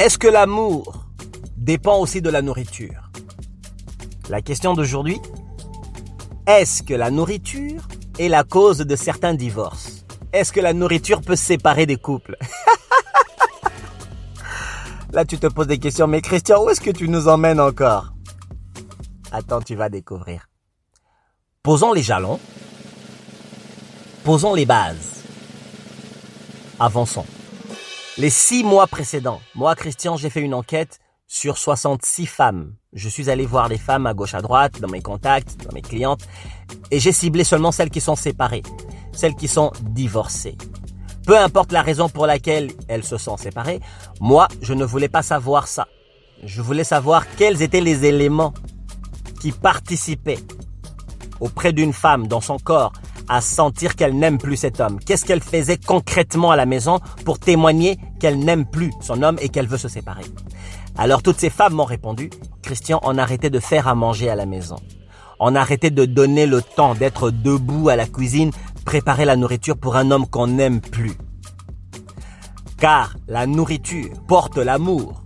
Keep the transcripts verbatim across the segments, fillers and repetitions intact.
Est-ce que l'amour dépend aussi de la nourriture? La question d'aujourd'hui, est-ce que la nourriture est la cause de certains divorces? Est-ce que la nourriture peut séparer des couples? Là, tu te poses des questions, mais Christian, où est-ce que tu nous emmènes encore? Attends, tu vas découvrir. Posons les jalons. Posons les bases. Avançons. Les six mois précédents, moi, Christian, j'ai fait une enquête sur soixante-six femmes. Je suis allé voir les femmes à gauche, à droite, dans mes contacts, dans mes clientes, et j'ai ciblé seulement celles qui sont séparées, celles qui sont divorcées. Peu importe la raison pour laquelle elles se sont séparées, moi, je ne voulais pas savoir ça. Je voulais savoir quels étaient les éléments qui participaient auprès d'une femme dans son corps à sentir qu'elle n'aime plus cet homme. Qu'est-ce qu'elle faisait concrètement à la maison pour témoigner qu'elle n'aime plus son homme et qu'elle veut se séparer? Alors toutes ces femmes m'ont répondu, Christian, on arrêtait de faire à manger à la maison. On arrêtait de donner le temps d'être debout à la cuisine, préparer la nourriture pour un homme qu'on n'aime plus. Car la nourriture porte l'amour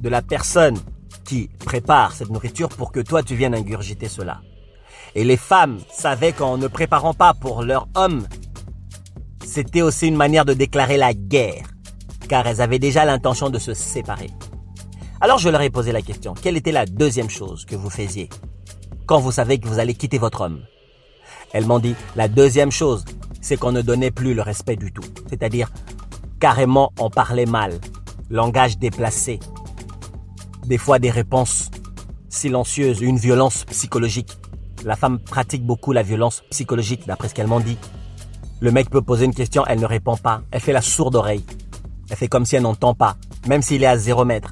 de la personne qui prépare cette nourriture pour que toi tu viennes ingurgiter cela. Et les femmes savaient qu'en ne préparant pas pour leur homme, c'était aussi une manière de déclarer la guerre, car elles avaient déjà l'intention de se séparer. Alors je leur ai posé la question, quelle était la deuxième chose que vous faisiez quand vous savez que vous allez quitter votre homme? Elles m'ont dit, la deuxième chose, c'est qu'on ne donnait plus le respect du tout. C'est-à-dire, carrément, on parlait mal, langage déplacé, des fois des réponses silencieuses, une violence psychologique. La femme pratique beaucoup la violence psychologique, d'après ce qu'elles m'ont dit. Le mec peut poser une question, elle ne répond pas. Elle fait la sourde oreille. Elle fait comme si elle n'entend pas, même s'il est à zéro mètre.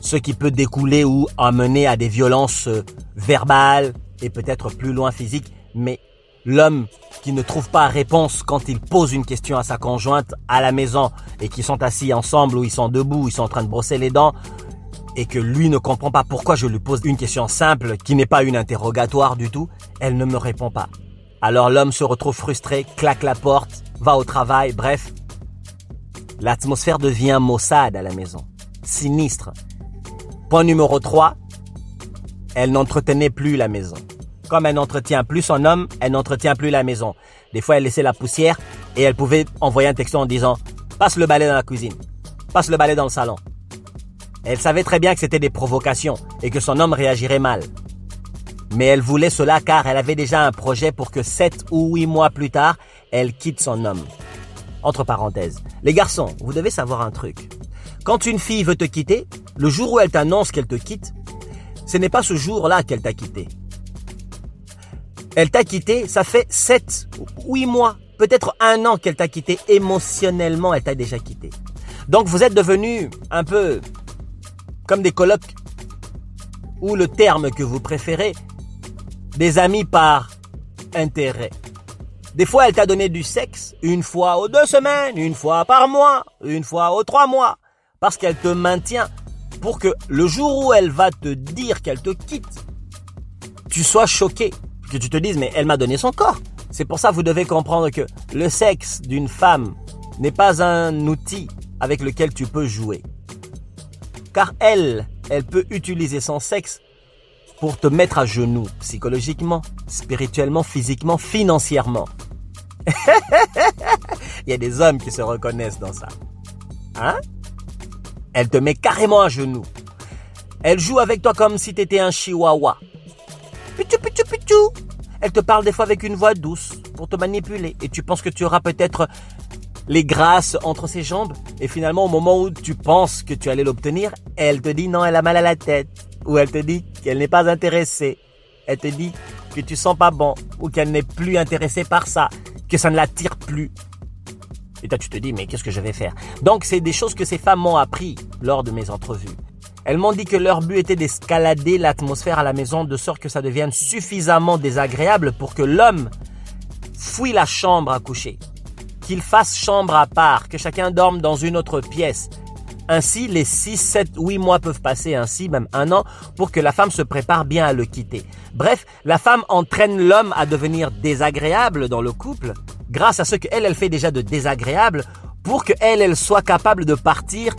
Ce qui peut découler ou amener à des violences verbales et peut-être plus loin physiques. Mais l'homme qui ne trouve pas réponse quand il pose une question à sa conjointe à la maison et qui sont assis ensemble ou ils sont debout, ils sont en train de brosser les dents et que lui ne comprend pas pourquoi je lui pose une question simple qui n'est pas une interrogatoire du tout, elle ne me répond pas. Alors l'homme se retrouve frustré, claque la porte, va au travail, bref. L'atmosphère devient maussade à la maison, sinistre. Point numéro trois, elle n'entretenait plus la maison. Comme elle n'entretient plus son homme, elle n'entretient plus la maison. Des fois, elle laissait la poussière et elle pouvait envoyer un texto en disant « Passe le balai dans la cuisine, passe le balai dans le salon ». Elle savait très bien que c'était des provocations et que son homme réagirait mal. Mais elle voulait cela car elle avait déjà un projet pour que sept ou huit mois plus tard, elle quitte son homme. Entre parenthèses, les garçons, vous devez savoir un truc. Quand une fille veut te quitter, le jour où elle t'annonce qu'elle te quitte, ce n'est pas ce jour-là qu'elle t'a quitté. Elle t'a quitté, ça fait sept ou huit mois, peut-être un an qu'elle t'a quitté. Émotionnellement, elle t'a déjà quitté. Donc vous êtes devenus un peu comme des colocs, ou le terme que vous préférez, des amis par intérêt. Des fois, elle t'a donné du sexe, une fois aux deux semaines, une fois par mois, une fois aux trois mois, parce qu'elle te maintient pour que le jour où elle va te dire qu'elle te quitte, tu sois choqué, que tu te dises, mais elle m'a donné son corps. C'est pour ça que vous devez comprendre que le sexe d'une femme n'est pas un outil avec lequel tu peux jouer. Car elle, elle peut utiliser son sexe pour te mettre à genoux, psychologiquement, spirituellement, physiquement, financièrement. Il y a des hommes qui se reconnaissent dans ça. Hein? Elle te met carrément à genoux. Elle joue avec toi comme si tu étais un chihuahua. Pitou, pitou, pitou. Elle te parle des fois avec une voix douce pour te manipuler. Et tu penses que tu auras peut-être les grâces entre ses jambes, et finalement au moment où tu penses que tu allais l'obtenir, elle te dit non, elle a mal à la tête, ou elle te dit qu'elle n'est pas intéressée, elle te dit que tu sens pas bon, ou qu'elle n'est plus intéressée par ça, que ça ne l'attire plus. Et toi tu te dis mais qu'est-ce que je vais faire? Donc c'est des choses que ces femmes m'ont appris lors de mes entrevues. Elles m'ont dit que leur but était d'escalader l'atmosphère à la maison de sorte que ça devienne suffisamment désagréable pour que l'homme fuit la chambre à coucher. Qu'ils fassent chambre à part, que chacun dorme dans une autre pièce. Ainsi, les six, sept, huit mois peuvent passer, ainsi même un an, pour que la femme se prépare bien à le quitter. Bref, la femme entraîne l'homme à devenir désagréable dans le couple, grâce à ce qu'elle, elle fait déjà de désagréable, pour qu'elle, elle soit capable de partir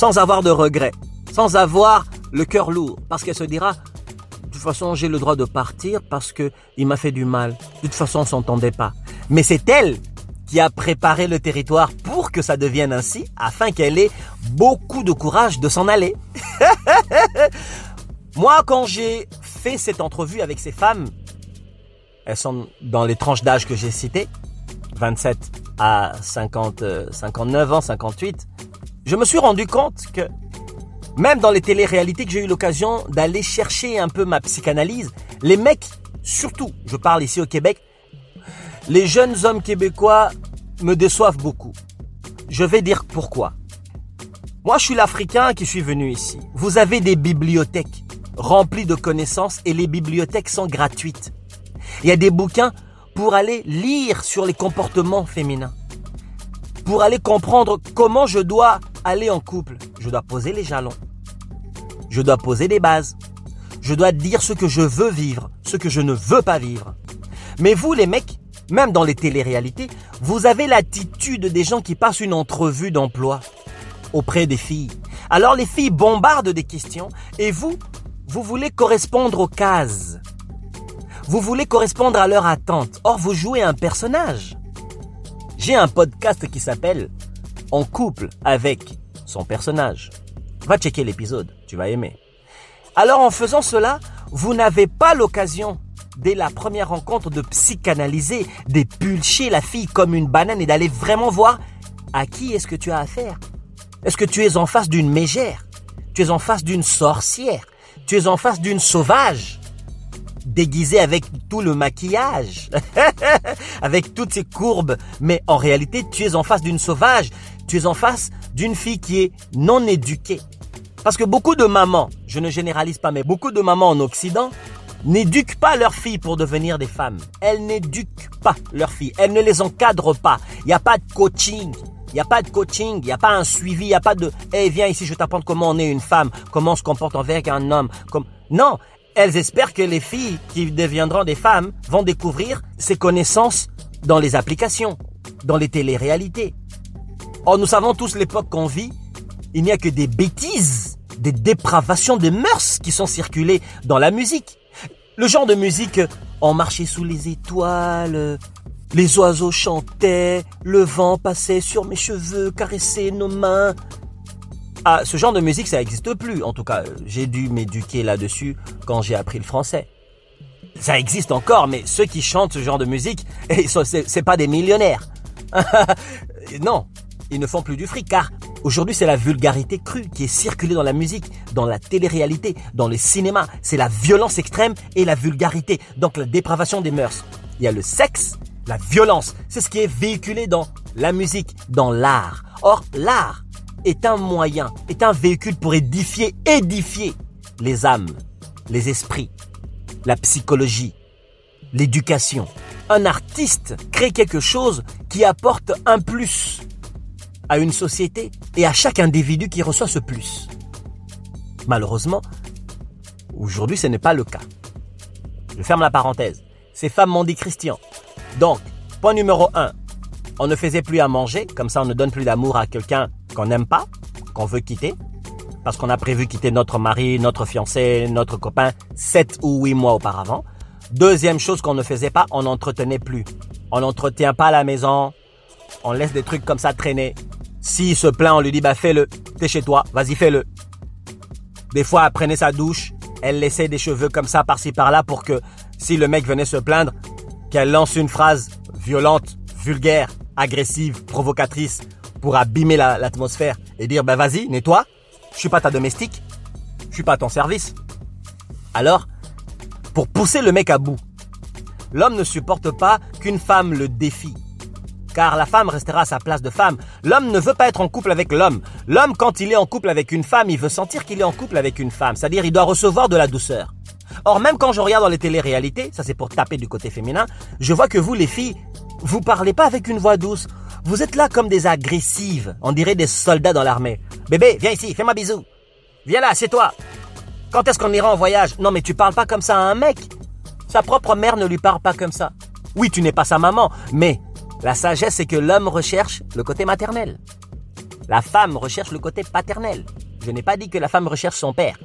sans avoir de regrets, sans avoir le cœur lourd, parce qu'elle se dira, de toute façon, j'ai le droit de partir parce que il m'a fait du mal. De toute façon, on s'entendait pas. Mais c'est elle qui a préparé le territoire pour que ça devienne ainsi, afin qu'elle ait beaucoup de courage de s'en aller. Moi, quand j'ai fait cette entrevue avec ces femmes, elles sont dans les tranches d'âge que j'ai citées, vingt-sept à cinquante, cinquante-neuf ans, cinquante-huit, je me suis rendu compte que même dans les téléréalités que j'ai eu l'occasion d'aller chercher un peu ma psychanalyse, les mecs, surtout, je parle ici au Québec, les jeunes hommes québécois me déçoivent beaucoup. Je vais dire pourquoi. Moi, je suis l'Africain qui suis venu ici. Vous avez des bibliothèques remplies de connaissances et les bibliothèques sont gratuites. Il y a des bouquins pour aller lire sur les comportements féminins, pour aller comprendre comment je dois aller en couple. Je dois poser les jalons, je dois poser des bases, je dois dire ce que je veux vivre, ce que je ne veux pas vivre. Mais vous les mecs, même dans les téléréalités, vous avez l'attitude des gens qui passent une entrevue d'emploi auprès des filles. Alors les filles bombardent des questions et vous, vous voulez correspondre aux cases. Vous voulez correspondre à leur attente. Or, vous jouez un personnage. J'ai un podcast qui s'appelle « En couple avec son personnage ». Va checker l'épisode, tu vas aimer. Alors, en faisant cela, vous n'avez pas l'occasion, dès la première rencontre, de psychanalyser, d'épulcher la fille comme une banane et d'aller vraiment voir à qui est-ce que tu as affaire. Est-ce que tu es en face d'une mégère? Tu es en face d'une sorcière? Tu es en face d'une sauvage? Déguisé avec tout le maquillage, avec toutes ces courbes. Mais en réalité, tu es en face d'une sauvage, tu es en face d'une fille qui est non éduquée. Parce que beaucoup de mamans, je ne généralise pas, mais beaucoup de mamans en Occident n'éduquent pas leurs filles pour devenir des femmes. Elles n'éduquent pas leurs filles, elles ne les encadrent pas. Il n'y a pas de coaching, il n'y a pas de coaching, il n'y a pas un suivi, il n'y a pas de « Hey, viens ici, je t'apprends comment on est une femme, comment on se comporte envers un homme. » Comme... Non. Elles espèrent que les filles qui deviendront des femmes vont découvrir ces connaissances dans les applications, dans les téléréalités. Or, nous savons tous l'époque qu'on vit, il n'y a que des bêtises, des dépravations, des mœurs qui sont circulées dans la musique. Le genre de musique « On marchait sous les étoiles », « Les oiseaux chantaient », « Le vent passait sur mes cheveux, caressait nos mains ». Ah, ce genre de musique, ça n'existe plus. En tout cas, j'ai dû m'éduquer là-dessus quand j'ai appris le français. Ça existe encore, mais ceux qui chantent ce genre de musique, c'est pas des millionnaires. Non, ils ne font plus du fric, car aujourd'hui, c'est la vulgarité crue qui est circulée dans la musique, dans la télé-réalité, dans le cinéma. C'est la violence extrême et la vulgarité, donc la dépravation des mœurs. Il y a le sexe, la violence. C'est ce qui est véhiculé dans la musique, dans l'art. Or, l'art est un moyen, est un véhicule pour édifier, édifier les âmes, les esprits, la psychologie, l'éducation. Un artiste crée quelque chose qui apporte un plus à une société et à chaque individu qui reçoit ce plus. Malheureusement, aujourd'hui, ce n'est pas le cas. Je ferme la parenthèse. Ces femmes m'ont dit Christian. Donc, point numéro un, on ne faisait plus à manger, comme ça on ne donne plus d'amour à quelqu'un qu'on n'aime pas, qu'on veut quitter, parce qu'on a prévu quitter notre mari, notre fiancé, notre copain, sept ou huit mois auparavant. Deuxième chose qu'on ne faisait pas, on n'entretenait plus. On n'entretient pas la maison, on laisse des trucs comme ça traîner. S'il se plaint, on lui dit, bah fais-le, t'es chez toi, vas-y fais-le. Des fois, elle prenait sa douche, elle laissait des cheveux comme ça par-ci par-là pour que si le mec venait se plaindre, qu'elle lance une phrase violente, vulgaire, agressive, provocatrice, pour abîmer la, l'atmosphère et dire, ben vas-y, nettoie, je suis pas ta domestique, je suis pas à ton service. Alors, pour pousser le mec à bout, l'homme ne supporte pas qu'une femme le défie, car la femme restera à sa place de femme. L'homme ne veut pas être en couple avec l'homme. L'homme, quand il est en couple avec une femme, il veut sentir qu'il est en couple avec une femme, c'est-à-dire il doit recevoir de la douceur. Or, même quand je regarde dans les téléréalités, ça c'est pour taper du côté féminin, je vois que vous, les filles, vous parlez pas avec une voix douce. Vous êtes là comme des agressives, on dirait des soldats dans l'armée. Bébé, viens ici, fais-moi bisou. Viens là, c'est toi. Quand est-ce qu'on ira en voyage? Non, mais tu parles pas comme ça à un mec. Sa propre mère ne lui parle pas comme ça. Oui, tu n'es pas sa maman, mais la sagesse, c'est que l'homme recherche le côté maternel. La femme recherche le côté paternel. Je n'ai pas dit que la femme recherche son père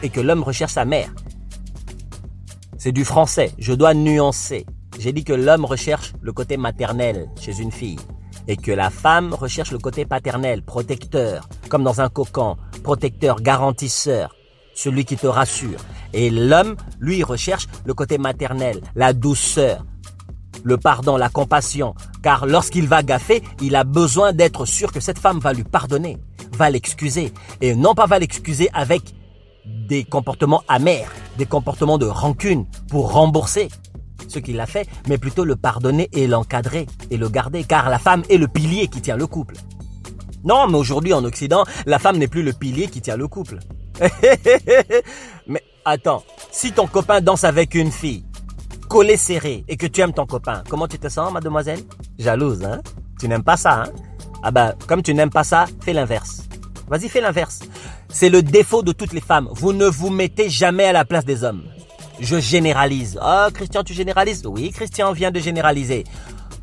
et que l'homme recherche sa mère. C'est du français. Je dois nuancer. J'ai dit que l'homme recherche le côté maternel chez une fille et que la femme recherche le côté paternel, protecteur, comme dans un cocon, protecteur, garantisseur, celui qui te rassure. Et l'homme, lui, recherche le côté maternel, la douceur, le pardon, la compassion. Car lorsqu'il va gaffer, il a besoin d'être sûr que cette femme va lui pardonner, va l'excuser. Et non pas va l'excuser avec des comportements amers, des comportements de rancune pour rembourser ce qu'il a fait, mais plutôt le pardonner et l'encadrer et le garder. Car la femme est le pilier qui tient le couple. Non, mais aujourd'hui en Occident, la femme n'est plus le pilier qui tient le couple. Mais attends, si ton copain danse avec une fille, collé serré, et que tu aimes ton copain, comment tu te sens, mademoiselle? Jalouse, hein? Tu n'aimes pas ça, hein? Ah ben, comme tu n'aimes pas ça, fais l'inverse. Vas-y, fais l'inverse. C'est le défaut de toutes les femmes. Vous ne vous mettez jamais à la place des hommes. Je généralise. Oh, Christian, tu généralises? Oui, Christian vient de généraliser.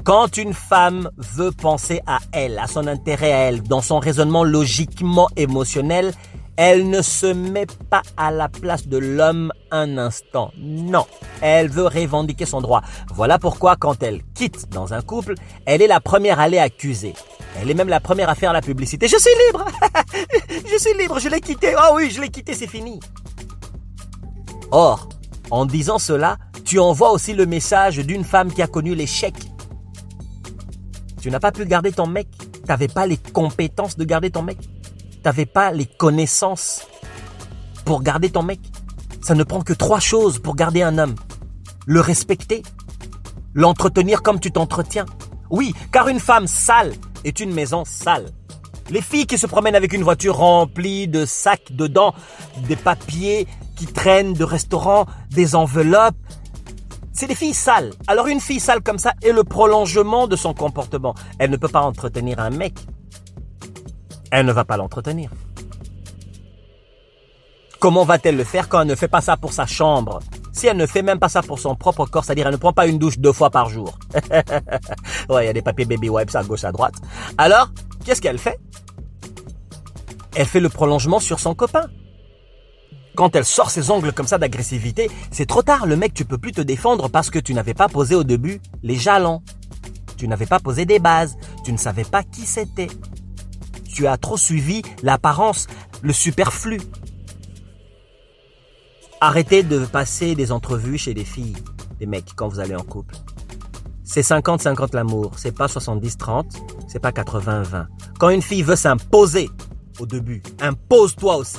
Quand une femme veut penser à elle, à son intérêt à elle, dans son raisonnement logiquement émotionnel, elle ne se met pas à la place de l'homme un instant. Non, elle veut revendiquer son droit. Voilà pourquoi quand elle quitte dans un couple, elle est la première à l'accuser. Elle est même la première à faire la publicité. Je suis libre, je suis libre, je l'ai quitté. Ah oui, je l'ai quitté, c'est fini. Or, en disant cela, tu envoies aussi le message d'une femme qui a connu l'échec. Tu n'as pas pu garder ton mec. Tu n'avais pas les compétences de garder ton mec. Tu n'avais pas les connaissances pour garder ton mec. Ça ne prend que trois choses pour garder un homme. Le respecter, l'entretenir comme tu t'entretiens. Oui, car une femme sale est une maison sale. Les filles qui se promènent avec une voiture remplie de sacs dedans, des papiers qui traînent de restaurants, des enveloppes, c'est des filles sales. Alors une fille sale comme ça est le prolongement de son comportement. Elle ne peut pas entretenir un mec. Elle ne va pas l'entretenir. Comment va-t-elle le faire quand elle ne fait pas ça pour sa chambre? Si elle ne fait même pas ça pour son propre corps, c'est-à-dire elle ne prend pas une douche deux fois par jour. Ouais, il y a des papiers baby wipes à gauche, à droite. Alors, qu'est-ce qu'elle fait? Elle fait le prolongement sur son copain. Quand elle sort ses ongles comme ça d'agressivité, c'est trop tard. Le mec, tu peux plus te défendre parce que tu n'avais pas posé au début les jalons. Tu n'avais pas posé des bases. Tu ne savais pas qui c'était. Tu as trop suivi l'apparence, le superflu. Arrêtez de passer des entrevues chez des filles, des mecs, quand vous allez en couple. C'est cinquante cinquante l'amour, c'est pas soixante-dix trente, c'est pas quatre-vingts vingt. Quand une fille veut s'imposer au début, impose-toi aussi.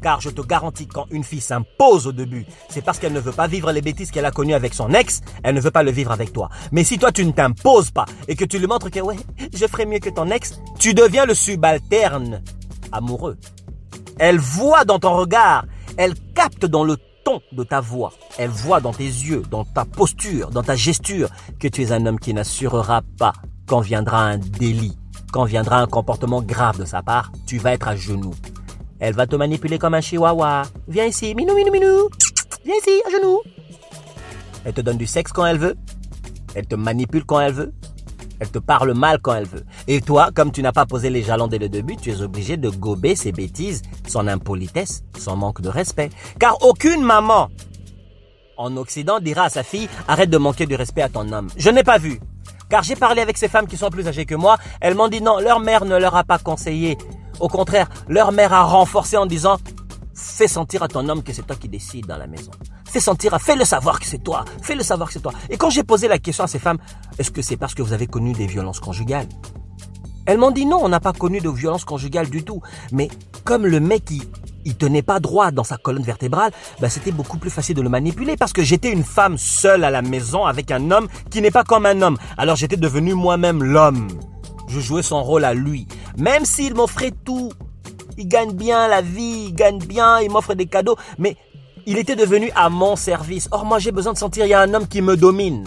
Car je te garantis, quand une fille s'impose au début, c'est parce qu'elle ne veut pas vivre les bêtises qu'elle a connues avec son ex, elle ne veut pas le vivre avec toi. Mais si toi, tu ne t'imposes pas et que tu lui montres que, ouais, je ferai mieux que ton ex, tu deviens le subalterne amoureux. Elle voit dans ton regard, elle capte dans le ton de ta voix, elle voit dans tes yeux, dans ta posture, dans ta gesture, que tu es un homme qui n'assurera pas quand viendra un délit, quand viendra un comportement grave de sa part, tu vas être à genoux. Elle va te manipuler comme un chihuahua. Viens ici, minou, minou, minou. Viens ici, à genoux. Elle te donne du sexe quand elle veut. Elle te manipule quand elle veut. Elle te parle mal quand elle veut. Et toi, comme tu n'as pas posé les jalons dès le début, tu es obligé de gober ses bêtises, son impolitesse, son manque de respect. Car aucune maman en Occident dira à sa fille « Arrête de manquer du respect à ton homme. » Je n'ai pas vu. Car j'ai parlé avec ces femmes qui sont plus âgées que moi. Elles m'ont dit « Non, leur mère ne leur a pas conseillé. » Au contraire, leur mère a renforcé en disant « Fais sentir à ton homme que c'est toi qui décides dans la maison. Fais sentir, fais-le savoir que c'est toi. Fais-le savoir que c'est toi. » Et quand j'ai posé la question à ces femmes « Est-ce que c'est parce que vous avez connu des violences conjugales ?» Elles m'ont dit « Non, on n'a pas connu de violences conjugales du tout. » Mais comme le mec, il, il tenait pas droit dans sa colonne vertébrale, ben c'était beaucoup plus facile de le manipuler parce que j'étais une femme seule à la maison avec un homme qui n'est pas comme un homme. Alors j'étais devenu moi-même l'homme. Je jouais son rôle à lui. Même s'il m'offrait tout, il gagne bien la vie, il gagne bien, il m'offre des cadeaux, mais il était devenu à mon service. Or, moi, j'ai besoin de sentir, il y a un homme qui me domine.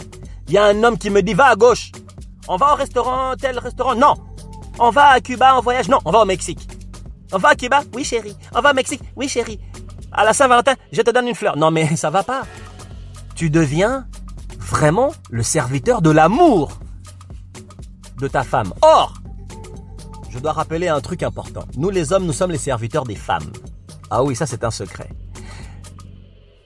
Il y a un homme qui me dit, va à gauche. On va au restaurant, tel restaurant. Non. On va à Cuba en voyage. Non, on va au Mexique. On va à Cuba? Oui, chérie. On va au Mexique? Oui, chérie. À la Saint-Valentin, je te donne une fleur. Non, mais ça va pas. Tu deviens vraiment le serviteur de l'amour de ta femme. Or, je je dois rappeler un truc important. Nous les hommes, nous sommes les serviteurs des femmes. Ah oui, ça c'est un secret.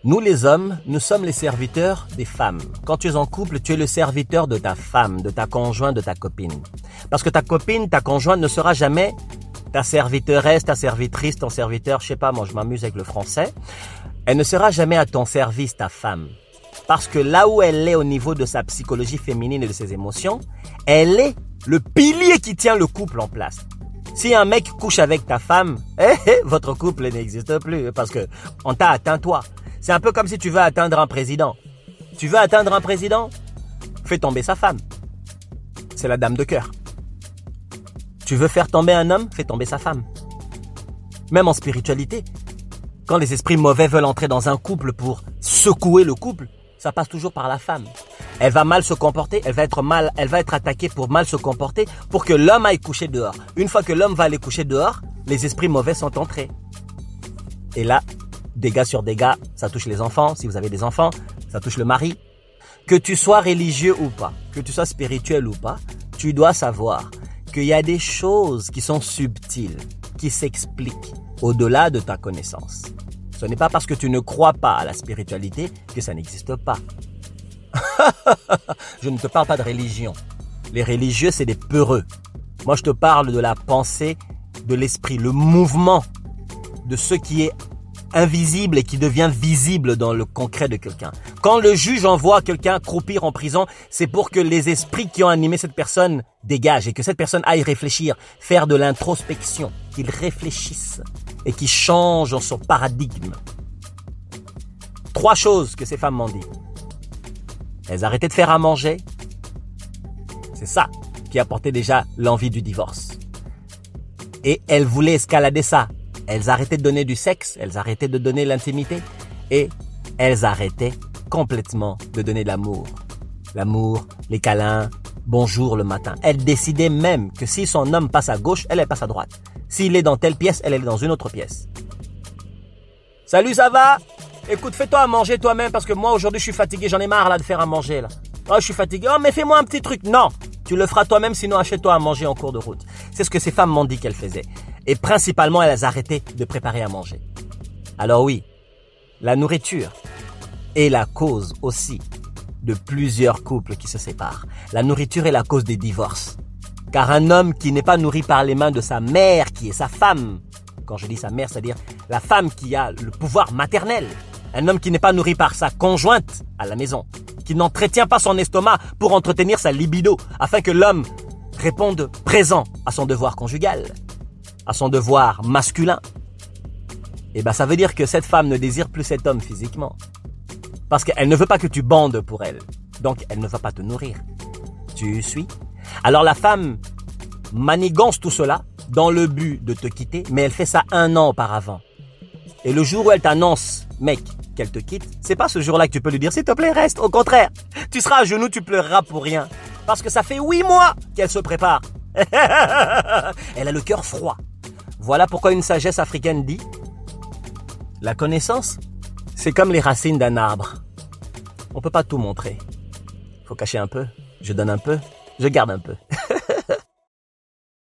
Nous les hommes, nous sommes les serviteurs des femmes. Quand tu es en couple, tu es le serviteur de ta femme, de ta conjointe, de ta copine. Parce que ta copine, ta conjointe ne sera jamais ta serviteuresse, ta servitrice, ton serviteur, je sais pas, moi je m'amuse avec le français. Elle ne sera jamais à ton service, ta femme. Parce que là où elle est au niveau de sa psychologie féminine et de ses émotions, elle est le pilier qui tient le couple en place. Si un mec couche avec ta femme, eh, eh, votre couple n'existe plus parce que on t'a atteint toi. C'est un peu comme si tu veux atteindre un président. Tu veux atteindre un président, fais tomber sa femme. C'est la dame de cœur. Tu veux faire tomber un homme, fais tomber sa femme. Même en spiritualité, quand les esprits mauvais veulent entrer dans un couple pour secouer le couple, ça passe toujours par la femme. Elle va mal se comporter, elle va être mal, elle va être attaquée pour mal se comporter, pour que l'homme aille coucher dehors. Une fois que l'homme va aller coucher dehors, les esprits mauvais sont entrés. Et là, dégâts sur dégâts, ça touche les enfants, si vous avez des enfants, ça touche le mari. Que tu sois religieux ou pas, que tu sois spirituel ou pas, tu dois savoir qu'il y a des choses qui sont subtiles, qui s'expliquent au-delà de ta connaissance. Ce n'est pas parce que tu ne crois pas à la spiritualité que ça n'existe pas. Je ne te parle pas de religion. Les religieux, c'est des peureux. Moi, je te parle de la pensée, de l'esprit, le mouvement de ce qui est invisible et qui devient visible dans le concret de quelqu'un. Quand le juge envoie quelqu'un croupir en prison, c'est pour que les esprits qui ont animé cette personne dégagent et que cette personne aille réfléchir, faire de l'introspection, qu'il réfléchisse et qu'il change son paradigme. Trois choses que ces femmes m'ont dit. Elles arrêtaient de faire à manger. C'est ça qui apportait déjà l'envie du divorce. Et elles voulaient escalader ça. Elles arrêtaient de donner du sexe, elles arrêtaient de donner l'intimité et elles arrêtaient complètement de donner de l'amour. L'amour, les câlins, bonjour le matin. Elles décidaient même que si son homme passe à gauche, elle, elle passe à droite. S'il est dans telle pièce, elle est dans une autre pièce. Salut, ça va ? Écoute, fais-toi à manger toi-même parce que moi aujourd'hui je suis fatigué, j'en ai marre là de faire à manger là. Oh, je suis fatigué. Oh, mais fais-moi un petit truc. Non, tu le feras toi-même, sinon achète-toi à manger en cours de route. C'est ce que ces femmes m'ont dit qu'elles faisaient. Et principalement, elles arrêtaient de préparer à manger. Alors oui, la nourriture est la cause aussi de plusieurs couples qui se séparent. La nourriture est la cause des divorces. Car un homme qui n'est pas nourri par les mains de sa mère, qui est sa femme, quand je dis sa mère, c'est-à-dire la femme qui a le pouvoir maternel, un homme qui n'est pas nourri par sa conjointe à la maison, qui n'entretient pas son estomac pour entretenir sa libido, afin que l'homme réponde présent à son devoir conjugal, à son devoir masculin. Et ben ça veut dire que cette femme ne désire plus cet homme physiquement, parce qu'elle ne veut pas que tu bandes pour elle, donc elle ne va pas te nourrir. Tu suis ? Alors la femme manigance tout cela dans le but de te quitter, mais elle fait ça un an auparavant. Et le jour où elle t'annonce, mec, qu'elle te quitte, c'est pas ce jour-là que tu peux lui dire, s'il te plaît, reste. Au contraire, tu seras à genoux, tu pleureras pour rien. Parce que ça fait huit mois qu'elle se prépare. Elle a le cœur froid. Voilà pourquoi une sagesse africaine dit, la connaissance, c'est comme les racines d'un arbre. On peut pas tout montrer. Faut cacher un peu, je donne un peu, je garde un peu.